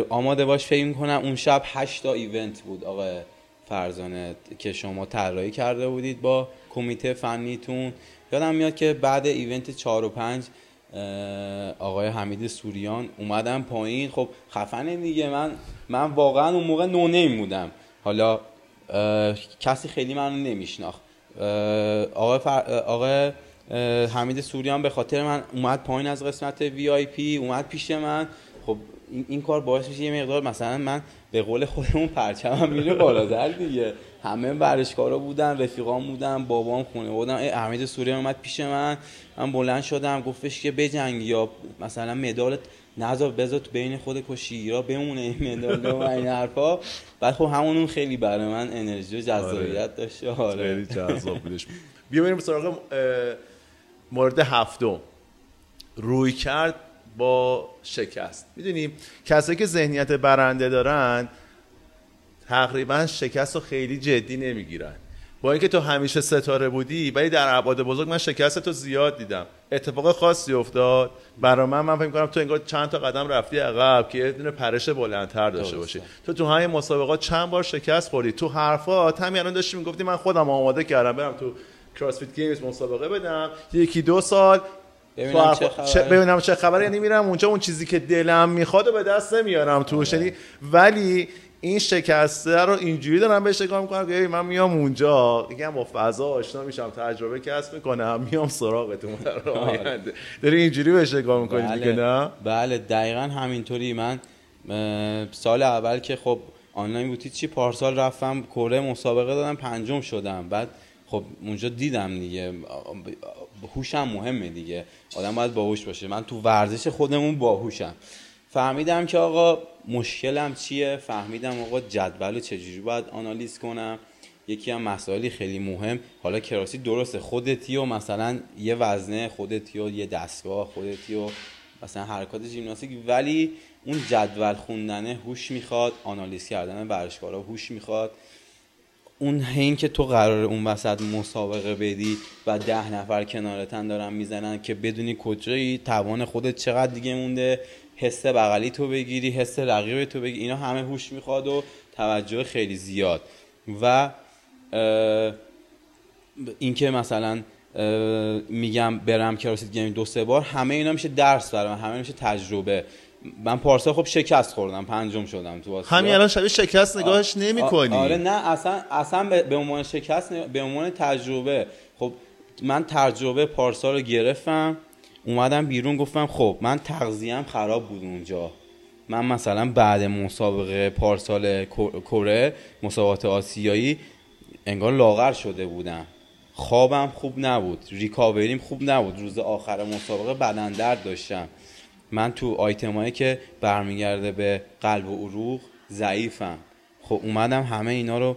آماده باش فکر می‌کنم اون شب هشت تا ایونت بود آقای فرزانه که شما طراحی کرده بودید با کمیته فنیتون. یادم میاد که بعد ایونت چهار و پنج آقای حمید سوریان اومدم پایین. خب خفنه دیگه، من من واقعا اون موقع نو نیم بودم، حالا کسی خیلی منو نمیشناخت. آقای فر... آقای حمید سوریان به خاطر من اومد پایین از قسمت وی آی پی، اومد پیش من. خب این, این کار باعث میشه یه مقدار مثلا من به قول خودمون پرچمم میره بالاتر دیگه. همه ورزشکارا بودن، رفیقام بودن، بابام، خانواده‌ام. حمید سوریان اومد پیش من، من بلند شدم، گفتش که بجنگ یا مثلا مدالت نذار، بذار تو بین خود کشیرا بمونه این مدال و این حرفا. بعد خب همون خیلی برای من انرژی و جذابیت داشت. آره خیلی جذاب بودش. بیا بریم سراغ مورد هفتم، روی کرد با شکست. میدونیم کسایی که ذهنیت برنده دارن تقریبا شکست رو خیلی جدی نمیگیرن. با اینکه تو همیشه ستاره بودی، ولی در ابعاد بزرگ من شکست تو زیاد دیدم. اتفاق خاصی افتاد برای من، من فکر می‌کنم تو انگار چند تا قدم رفتی عقب که یه دونه پرش بلندتر داشته باشی. تو تو همین مسابقات چند بار شکست خوردی. تو حرفات همین الان داشتی میگفتی من خودم آماده کردم برم تو کراسفیت گیمز مسابقه بدم یکی دو سال ببینم چه خبره، ببینم چه خبره. یعنی میرم اونجا اون چیزی که دلم میخواد و به دست نمیارم توش. یعنی ولی این شکسته رو اینجوری دارم بهش نگاه میکنم که من میام اونجا دیگه با فضا آشنا میشم، تجربه کسب میکنم، میام سراغتون در آینده. داری اینجوری بهش نگاه میکنی؟ بله. دیگه نه بله دقیقاً همینطوری. من سال اول که خب آنلاین بودی چی، پارسال رفتم کره مسابقه دادم، پنجم شدم. بعد خب اونجا دیدم دیگه هوشم مهمه دیگه، آدم باید باهوش باشه. من تو ورزش خودمون باهوشم. فهمیدم که آقا مشکلم چیه، فهمیدم آقا جدولو چجوری باید آنالیز کنم. یکی هم مسائلی خیلی مهم، حالا کراسی درسته خودتی و مثلا یه وزنه خودتی و یه دستگاه خودتی و مثلا حرکات ژیمناستیک، ولی اون جدول خوندنه هوش میخواد، آنالیز کردن ورزشکارا هوش میخواد. اون هین که تو قراره اون وسط مسابقه بدی و ده نفر کنارتن دارن میزنن که بدونی کجایی، توان خودت چقدر دیگه مونده، حس بغلی تو بگیری، حس رقیب تو بگیری، اینا همه هوش میخواد و توجه خیلی زیاد. و اینکه مثلا میگم برم کراسفیت گیم دو سه بار، همه اینا میشه درس برام، همه میشه تجربه. من پارسال خب شکست خوردم، پنجم شدم تو واسه همین الان شبیه شکست نگاهش نمی‌کنی. آره نه اصلا اصلا به عنوان شکست، به عنوان تجربه. خب من تجربه پارسال رو گرفتم، اومدم بیرون گفتم خب من تغذیه‌ام خراب بود اونجا. من مثلا بعد مسابقه پارسال کره مسابقات آسیایی انگار لاغر شده بودم، خوابم خوب نبود، ریکاوریم خوب نبود، روز آخر مسابقه بدن درد داشتم. من تو آیتمایی که برمیگرده به قلب و عروق ضعیفم. خب اومدم همه اینا رو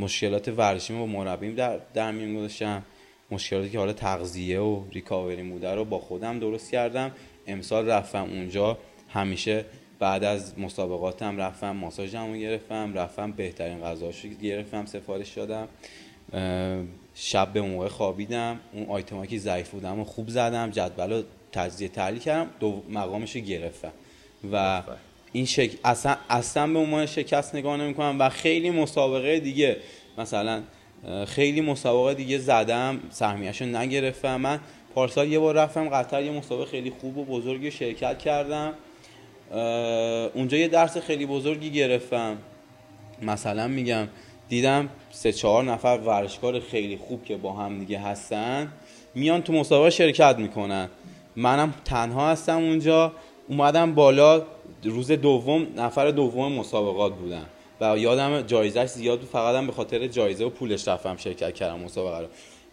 مشکلات ورزشیم و مربیم در در میون گذاشتم، مشکلاتی که حالا تغذیه و ریکاوری بوده رو با خودم درست کردم. امسال رفتم اونجا، همیشه بعد از مسابقاتم رفتم ماساژمو گرفتم، رفتم بهترین غذاشو گرفتم، سفارش دادم، شب به موقع خوابیدم، اون آیتمایی که ضعیف بودم و خوب زدم، جدولو تجزیه تحلیل کردم، دو مقامش رو گرفتم. و این شک... اصلا اصلا به عنوان شکست نگاه نمی‌کنم. و خیلی مسابقه دیگه مثلا خیلی مسابقه دیگه زدم، سهمیه‌شو نگرفتم. من پارسال یه بار رفتم قطر، یه مسابقه خیلی خوب و بزرگی شرکت کردم، اونجا یه درس خیلی بزرگی گرفتم. مثلا میگم دیدم سه چهار نفر ورزشکار خیلی خوب که با هم دیگه هستن میان تو مسابقه شرکت میکنن، منم تنها هستم اونجا. اومدم بالا، روز دوم نفر دوم مسابقات بودم و یادم جایزهش زیاد بود، فقطم به خاطر جایزه و پولش رفتم شرکت کردم مسابقه رو.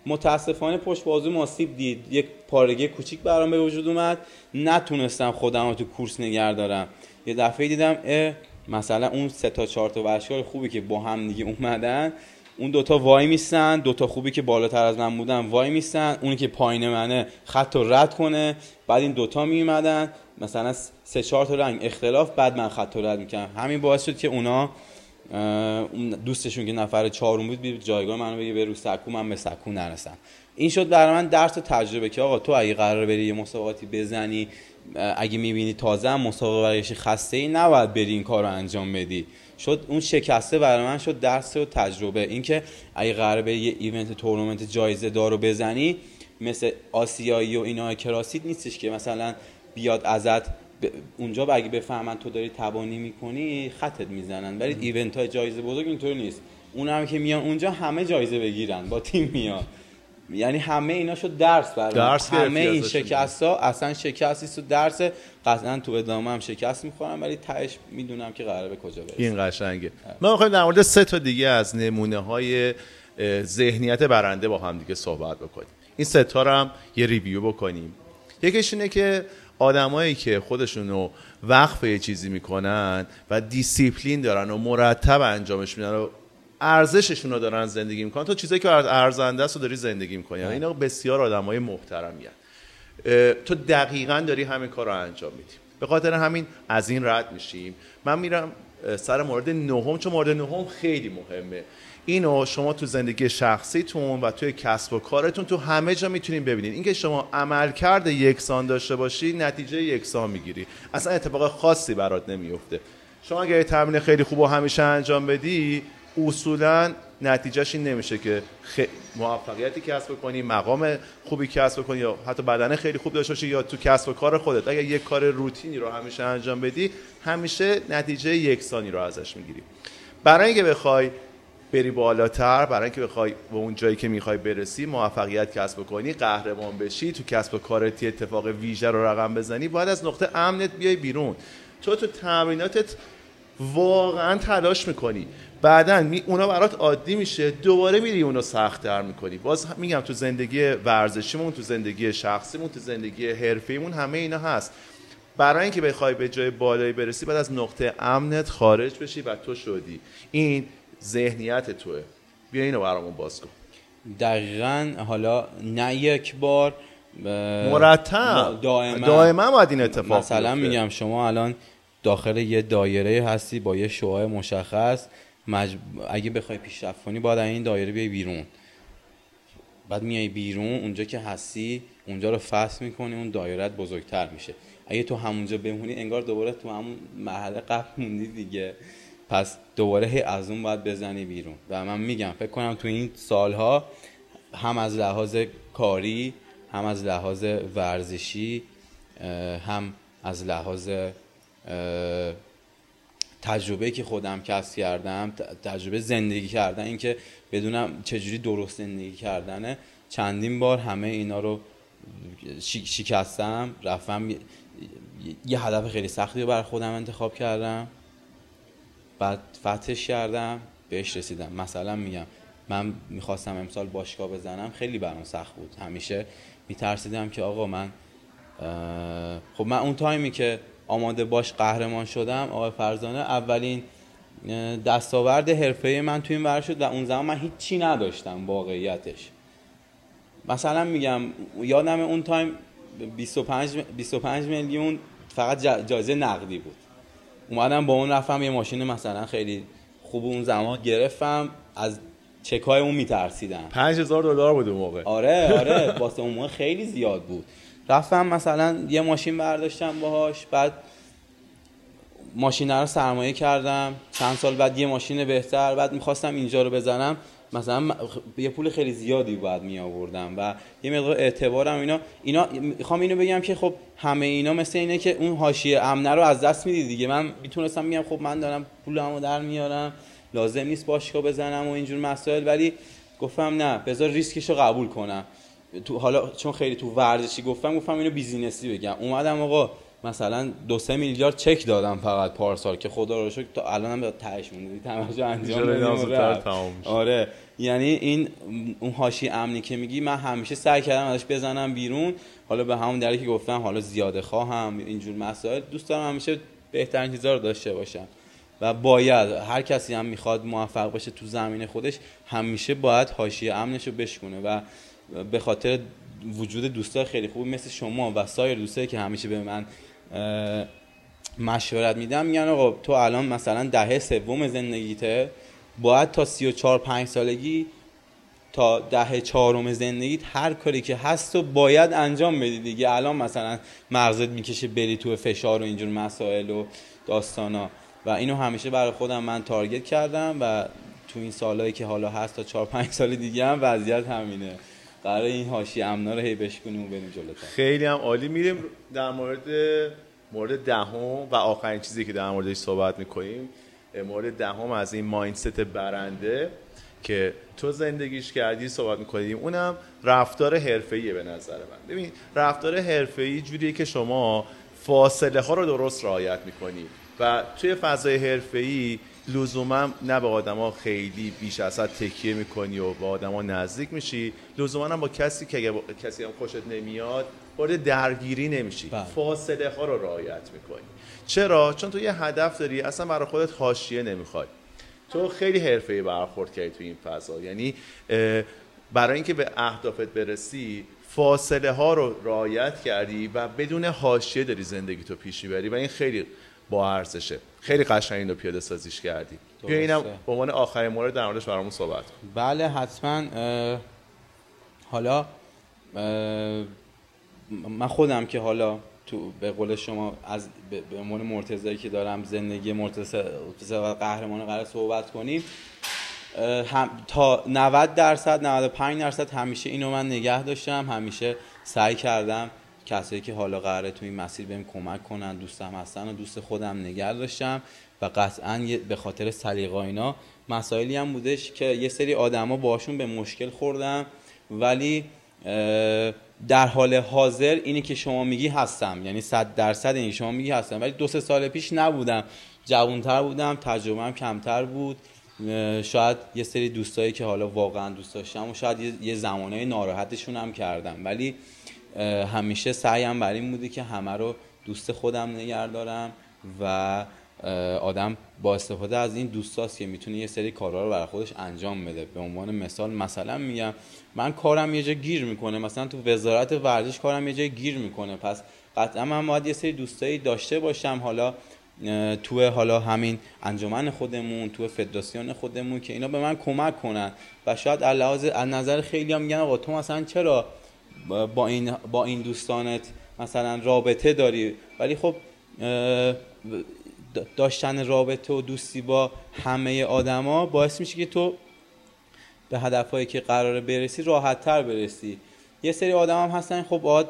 متاسفانه پشت بازوم آسیب دید، یک پارگی کوچیک برام به وجود اومد، نتونستم خودم رو تو کورس نگه دارم. یه دفعه دیدم اه مثلا اون سه تا چهار تا ورزشکار خوبی که با هم دیگه اومدن، اون دوتا وای میستن، دوتا خوبی که بالاتر از من بودن وای میستن، اونی که پایین منه خط رو رد کنه، بعد این دوتا میمدن مثلا سه چهار تا رنگ اختلاف، بعد من خط رو رد میکنم. همین باعث شد که اونا دوستشون که نفر چهارم بود جایگاه منو بگه به رو سکو، من به سکو نرسم. این شد برای من درس و تجربه که آقا تو اگه قرار بری یه مسابقاتی بزنی، اگه میبینی تازه هم مسابقه برگشی خسته ای، نباید بری این کار رو انجام بدی. شد اون شکسته برای من شد درس و تجربه. اینکه اگه قرار بری یه ایونت تورنمنت جایزه دارو بزنی مثل آسیایی و اینا کراسید نیستش که مثلا بیاد ازت ب... اونجا اگه بفهمن تو داری تبانی میکنی خطت میزنن. ولی ایونت های جایزه بزرگ اینطور نیست، اون هم که میان اونجا همه جایزه بگیرن با تیم میان. یعنی همه اینا شد درس برام، همه این شکست‌ها اصلا شکستی است و درس. قطعاً تو ادامه هم شکست می‌خورم ولی تهش میدونم که قراره به کجا برسم. این قشنگه. ما می‌خوایم در مورد سه تا دیگه از نمونه‌های ذهنیت برنده با هم دیگه صحبت بکنیم. این سه تا رو هم یه ریویو بکنیم. یکیش اینه که آدمایی که خودشون رو وقف یه چیزی می‌کنن و دیسیپلین دارن و مرتب انجامش میدن و ارزششون رو دارن زندگی میکنن، تو چیزایی که ارزنده است رو داری زندگی میکنی. یعنی اینا بسیار آدمای محترمین. تو دقیقاً داری همین کار رو انجام میدی. به خاطر همین از این رد میشیم. من میرم سر مورد نهم، چون مورد نهم خیلی مهمه. اینو شما تو زندگی شخصیتون و توی کسب و کارتون تو همه جا میتونین ببینین. اینکه شما عملکرد یکسان داشته باشی، نتیجه یکسان میگیری. اصلا اتفاق خاصی برات نمیفته. شما اگه تمرین خیلی خوبو همیشه انجام بدی، اصولاً نتیجهش این نمیشه که خ... موفقیتی کسب کنی، مقام خوبی کسب کنی یا حتی بدنه خیلی خوب داشته باشی یا تو کسب و کار خودت. اگه یک کار روتینی رو همیشه انجام بدی، همیشه نتیجه یکسانی رو ازش میگیری. برای اینکه بخوای بری بالاتر، برای اینکه بخوای به اون جایی که میخوای برسی، موفقیت کسب کنی، قهرمان بشی، تو کسب و کارت اتفاق ویژه رو رقم بزنی، باید از نقطه امنت بیای بیرون. تو تو تمریناتت واقعاً تلاش میکنی، بعدن می اونا برات عادی میشه، دوباره میری اونو سخت‌تر میکنی. باز میگم تو زندگی ورزشیمون، تو زندگی شخصیمون، تو زندگی حرفیمون همه اینا هست. برای اینکه بخوای به جای بالایی برسی، بعد از نقطه امنت خارج بشی و تو شدی. این ذهنیت توه. بیا اینو برامون باز کن. دقیقاً. حالا نه یک بار، مرتب، دائما دائما باید این اتفاق مثلا بیفته. میگم شما الان داخل یه دایره هستی با یه شعاع مشخص، مجب... اگه بخوای پیشرفت کنی باید این دایره بیای بیرون. بعد میای بیرون، اونجا که هستی اونجا رو فصل میکنی، اون دایرهت بزرگتر میشه. اگه تو همونجا بمونی انگار دوباره تو همون محله قبل موندی دیگه. پس دوباره هی از اون باید بزنی بیرون. و من میگم فکر کنم تو این سالها هم از لحاظ کاری، هم از لحاظ ورزشی، هم از لحاظ تجربه که خودم کسب کردم، تجربه زندگی کردن، اینکه بدونم چجوری درست زندگی کردنه، چندین بار همه اینا رو شکستم. رفتم یه هدف خیلی سختی رو برای خودم انتخاب کردم، بعد فتحش کردم، بهش رسیدم. مثلا میگم من میخواستم امسال باشگاه بزنم، خیلی برام سخت بود. همیشه میترسیدم که آقا من خب من اون تایمی که آماده باش قهرمان شدم، آقای فرزانه اولین دستاورد حرفه‌ای من تو این ورزش شد و اون زمان من هیچ چی نداشتم واقعیتش. مثلا میگم یادم اون تایم بیست و پنج میلیون فقط جایزه نقدی بود. اومدم با اون رفتم یه ماشین مثلا خیلی خوب اون زمان گرفتم، از چکای اون میترسیدم. پنج هزار دلار بود اون موقع. آره آره واسه اون موقع خیلی زیاد بود. رفتم مثلا یه ماشین برداشتم باهاش، بعد ماشین رو سرمایه کردم، چند سال بعد یه ماشین بهتر، بعد میخواستم اینجا رو بزنم، مثلا یه پول خیلی زیادی بعد می آوردم و یه مقدار اعتبارم اینا اینا میخوام اینو بگم که خب همه اینا مثل اینه که اون حاشیه امنه رو از دست میدی دیگه. من میتونستم میگم خب من دارم پولمو در میارم، لازم نیست باشگاه بزنم و اینجور مسائل، ولی گفتم نه، بذار ریسکشو قبول کنم. تو حالا چون خیلی تو ورزشی گفتم گفتم اینو بیزینسی بگم. اومدم آقا مثلا دو سه میلیارد چک دادم فقط پارسال که خدا رو شکر تا الانم تهش موندی، تماشا انجام نمی‌دم. آره یعنی این اون حاشیه امنی که میگی من همیشه سعی کردم ازش بزنم بیرون. حالا به همون دلیلی که گفتم حالا زیاده خواهم اینجور مسائل، دوست دارم همیشه بهترین چیزا رو داشته باشم و باید هر کسی هم میخواد موفق بشه تو زمین خودش همیشه باید حاشیه امنشو بشکنه و به خاطر وجود دوستای خیلی خوب مثل شما و سایر دوستایی که همیشه به من مشورت میدن، میگن آقا تو الان مثلا دهه سوم زندگیته، باید تا سی و چهار پنج سالگی تا دهه چهارم زندگیت هر کاری که هست و باید انجام بدی دیگه. الان مثلا مغزت میکشه بری تو فشار و اینجور مسائل و داستانا، و اینو همیشه برای خودم من تارگت کردم و تو این سالایی که حالا هست تا چهار پنج سال دیگه هم وضعیت همینه. قرار این حاشیه امنا رو هی بشکنیم و بریم جلوتر. خیلی هم عالی. میریم در مورد مورد دهم و آخرین چیزی که در موردش صحبت می‌کنیم، مورد دهم از این مایندست برنده که تو زندگیش کردی صحبت می‌کنیم. اونم رفتار حرفه‌ایه به نظر من. ببین رفتار حرفه‌ای جوریه که شما فاصله ها رو درست رعایت می‌کنی و توی فضای حرفه‌ای لزوما نه به آدما خیلی بیش از حد تکیه میکنی و با آدما نزدیک میشی، لزوما هم با کسی که اگه با... کسی هم خوشت نمیاد وارد درگیری نمیشی، بله. فاصله ها رو رعایت میکنی. چرا؟ چون تو یه هدف داری، اصلا برای خودت حاشیه نمیخوای. تو خیلی حرفه‌ای برخورد کردی تو این فضا، یعنی برای اینکه به اهدافت برسی فاصله ها رو رعایت کردی و بدون حاشیه داری زندگیتو پیش میبری و این خیلی با ارزشه. خیلی قشنگ اینو پیاده سازیش کردی. بیا اینم به عنوان آخرین مورد در موردش برامون صحبت کن. بله حتما. اه، حالا اه، من خودم که حالا تو به قول شما از به عنوان مرتضی که دارم زندگی مرتضی و قهرمان قرار صحبت کنیم، هم تا نود درصد نود و پنج درصد همیشه اینو من نگه داشتم، همیشه سعی کردم کسایی که حالا قراره تو این مسیر بهم کمک کنن، دوستم هستن و دوست خودم نگه داشتم و قطعاً به خاطر سلیقه اینا مسائلی هم بودش که یه سری آدما باشون به مشکل خوردم، ولی در حال حاضر اینی که شما میگی هستم، یعنی صد درصد اینی شما میگی هستم، ولی دو سه سال پیش نبودم، جوان‌تر بودم، تجربه‌ام کمتر بود، شاید یه سری دوستایی که حالا واقعاً دوست داشتم و شاید یه زمانه‌ای ناراحتشون هم کردم، ولی همیشه سعیم بر این بوده که همه رو دوست خودم نگه دارم و آدم با استفاده از این دوستاست که میتونه یه سری کارها رو برای خودش انجام بده. به عنوان مثال مثلا میگم من کارم یه جا گیر میکنه، مثلا تو وزارت ورزش کارم یه جا گیر میکنه، پس قطعا من باید یه سری دوستایی داشته باشم، حالا تو حالا همین انجمن خودمون، تو فدراسیون خودمون، که اینا به من کمک کنن. و شاید علاوه از نظر خیلی‌ها میگن آقا تو مثلا چرا با این با این دوستانت مثلا رابطه داری، ولی خب داشتن رابطه و دوستی با همه آدما باعث میشه که تو به هدفهایی که قراره برسی راحت‌تر برسی. یه سری آدم هم هستن خب عاد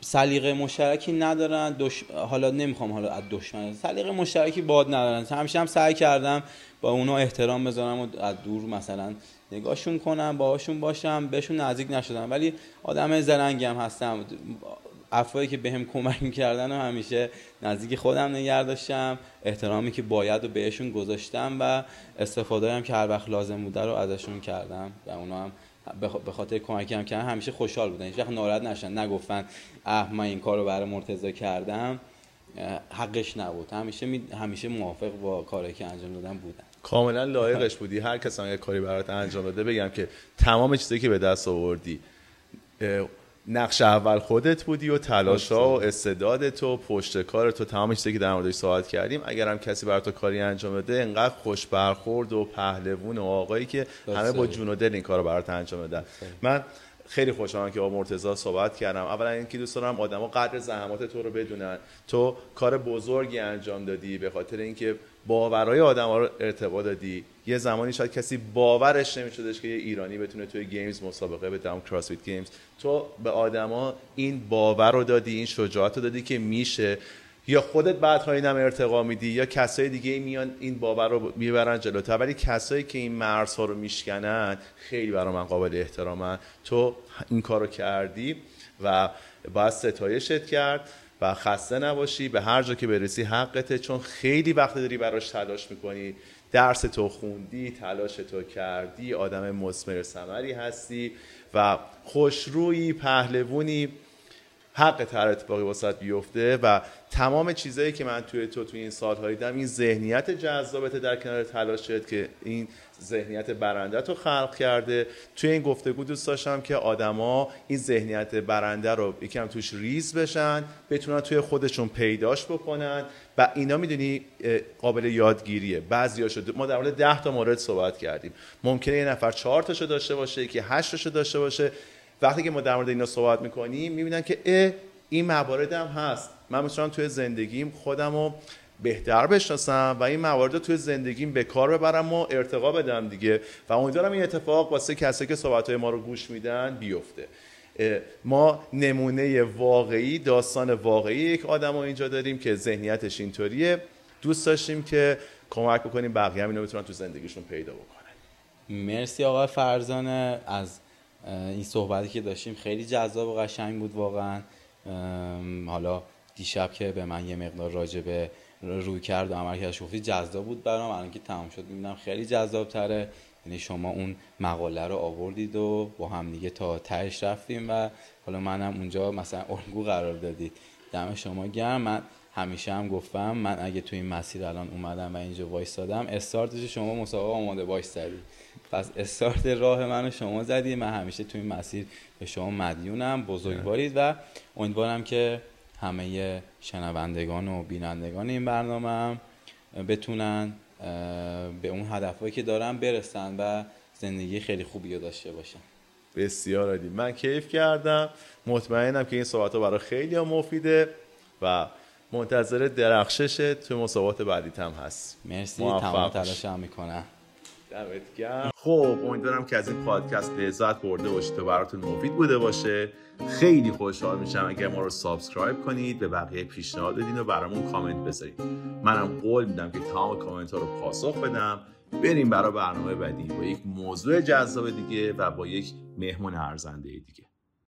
سلیقه مشترکی ندارن، دش... حالا نمیخوام حالا از دشمن، سلیقه مشترکی باهات ندارن، همیشه هم سعی کردم با اونا احترام بذارم و از دور مثلا نگاهشون کنم، باهاشون باشم، بهشون نزدیک نشدم، ولی آدم زرنگی هم هستم، افرادی که بهم کمک می‌کردن و همیشه نزدیک خودم نگه داشتم، احترامی که باید و بهشون گذاشتم و استفاده هم که هر وقت لازم بوده رو ازشون کردم و اونا هم به خاطر کمکی هم کردن همیشه خوشحال بودن، هیچ وقت ناراحت نشدن، نگفتن اه من این کارو برای مرتضی کردم حقش نبود، همیشه می... همیشه موافق با کاری که انجام دادم بودن. کاملا لایقش بودی. هر کس هم یک کاری برات انجام بده بگم که تمام چیزایی که به دست آوردی نقش اول خودت بودی و تلاش‌ها و استعدادت و پشت کارت و تمام چیزایی که در موردش صحبت کردیم. اگر هم کسی برات کاری انجام بده انقدر خوش برخورد و پهلوون و آقایی که همه با جون و دل این کارو برات انجام بدن. من خیلی خوشحالم که با مرتضی صحبت کردم. اولا اینکه دوست دارم آدما قدر زحمات تو رو بدونن. تو کار بزرگی انجام دادی به خاطر اینکه باورهای آدما رو ارتباط دادی. یه زمانی شاید کسی باورش نمیشدش که یه ایرانی بتونه توی گیمز مسابقه بده، اون کراسفیت گیمز. تو به آدما این باور رو دادی، این شجاعت رو دادی که میشه، یا خودت بعدها اینم ارتقا میدی یا کسای دیگه میان این باور رو میبرن جلوتر، ولی کسایی که این مرزها رو میشکنن خیلی برای من قابل احترامن. تو این کارو کردی و باید ستایشت کرد و خسته نباشی، به هر جا که برسی حقته، چون خیلی وقت داری براش تلاش میکنی، درس تو خوندی، تلاش تو کردی، آدم مثمر ثمری هستی و خوشرویی، پهلوونی حق تر اتفاقی واسط بیفته. و تمام چیزایی که من توی تو توی این سال‌ها دیدم، این ذهنیت جذابت در کنار تلاشت که این ذهنیت برنده تو خلق کرده. توی این گفتگو دوست داشتم که آدما این ذهنیت برنده رو یکم توش ریز بشن، بتونن توی خودشون پیداش بکنن و اینا میدونی قابل یادگیریه. بعضیاشو ما در مورد ده تا مورد صحبت کردیم، ممکنه یه نفر چهار تاشو داشته باشه، یکی هشت تاشو داشته باشه. وقتی که ما در مورد اینا صحبت میکنیم میبینن که اه این موارد هم هست، من میتونم توی زندگیم خودم رو بهتر بشناسم و این موارد رو توی زندگیم به کار ببرم و ارتقا بدم دیگه. و امیدوارم این اتفاق واسه کسایی که صحبت‌های ما رو گوش میدن بیفته. ما نمونه واقعی، داستان واقعی یک آدم رو اینجا داریم که ذهنیتش اینطوریه. دوست داشتیم که کمک بکنیم بقیه هم اینو بتونن تو زندگیشون پیدا بکنن. مرسی آقای فرزانه از این صحبتی که داشتیم، خیلی جذاب و قشنگ بود واقعا. حالا دیشب که به من یه مقدار راجع به روی کرد و عملکردش گفتی جذاب بود برام، الان که تمام شد میبینم خیلی جذاب تره. یعنی شما اون مقاله رو آوردید و با هم دیگه تا تهش رفتیم و حالا منم اونجا مثلا الگو قرار دادید. دم شما گرم. من همیشه هم گفتم من اگه تو این مسیر الان اومدم و اینجا وایسادم، استارتش شما مسابقه آماده باش زدید، پس استارت راه منو شما زدید. من همیشه تو این مسیر به شما مدیونم، بزرگوارید و امیدوارم که همه شنوندگان و بینندگان این برنامه هم بتونن به اون هدفهایی که دارن برسن و زندگی خیلی خوبی رو داشته باشن. بسیار عالی، من کیف کردم، مطمئنم که این صحبت‌ها برای خیلی‌ها مفیده و منتظر درخشش تو مسابقات بعدی هم هست. مرسی، تمام تلاشم میکنم. دمت گرم. خب امیدوارم که از این پادکست لذت برده باشید و براتون مفید بوده باشه. خیلی خوشحال میشم اگر ما رو سابسکرایب کنید، به بقیه پیشنهاد بدین و برامون کامنت بذارید. منم قول میدم که تمام کامنت ها رو پاسخ بدم. بریم برای برنامه بعدی با یک موضوع جذاب دیگه و با یک مهمون ارزنده دیگه.